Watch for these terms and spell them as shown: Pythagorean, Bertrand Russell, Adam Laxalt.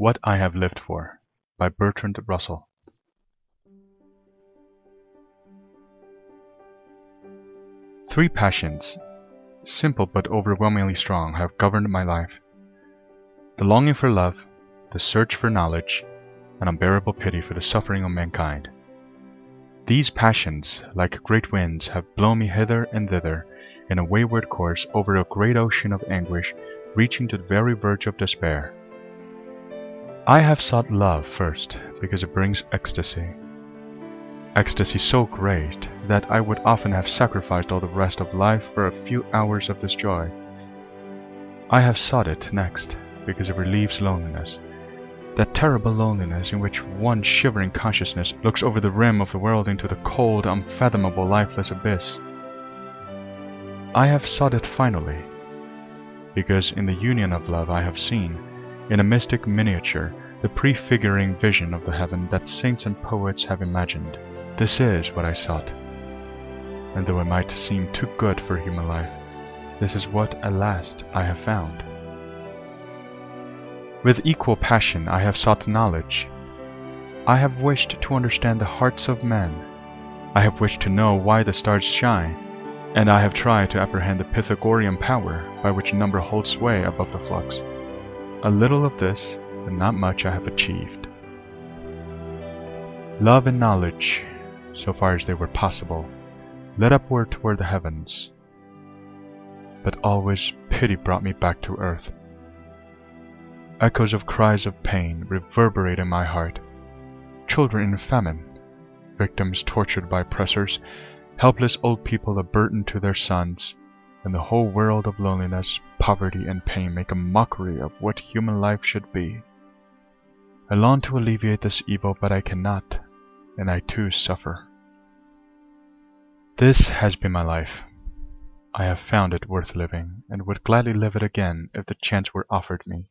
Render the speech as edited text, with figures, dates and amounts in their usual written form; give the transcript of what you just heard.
What I Have Lived For by Bertrand Russell. Three passions, simple but overwhelmingly strong, have governed my life. The longing for love, the search for knowledge, and unbearable pity for the suffering of mankind. These passions, like great winds, have blown me hither and thither in a wayward course over a great ocean of anguish, reaching to the very verge of despair. I have sought love first because it brings ecstasy so great that I would often have sacrificed all the rest of life for a few hours of this joy. I have sought it next because it relieves loneliness, that terrible loneliness in which one shivering consciousness looks over the rim of the world into the cold, unfathomable, lifeless abyss. I have sought it finally because in the union of love I have seen, in a mystic miniature, the prefiguring vision of the heaven that saints and poets have imagined. This is what I sought. And though it might seem too good for human life, this is what at last I have found. With equal passion I have sought knowledge. I have wished to understand the hearts of men. I have wished to know why the stars shine, and I have tried to apprehend the Pythagorean power by which number holds sway above the flux. A little of this, and not much, I have achieved. Love and knowledge, so far as they were possible, led upward toward the heavens. But always pity brought me back to earth. Echoes of cries of pain reverberate in my heart. Children in famine, victims tortured by oppressors, helpless old people a burden to their sons, and the whole world of loneliness, poverty, and pain make a mockery of what human life should be. I long to alleviate this evil, but I cannot, and I too suffer. This has been my life. I have found it worth living, and would gladly live it again if the chance were offered me.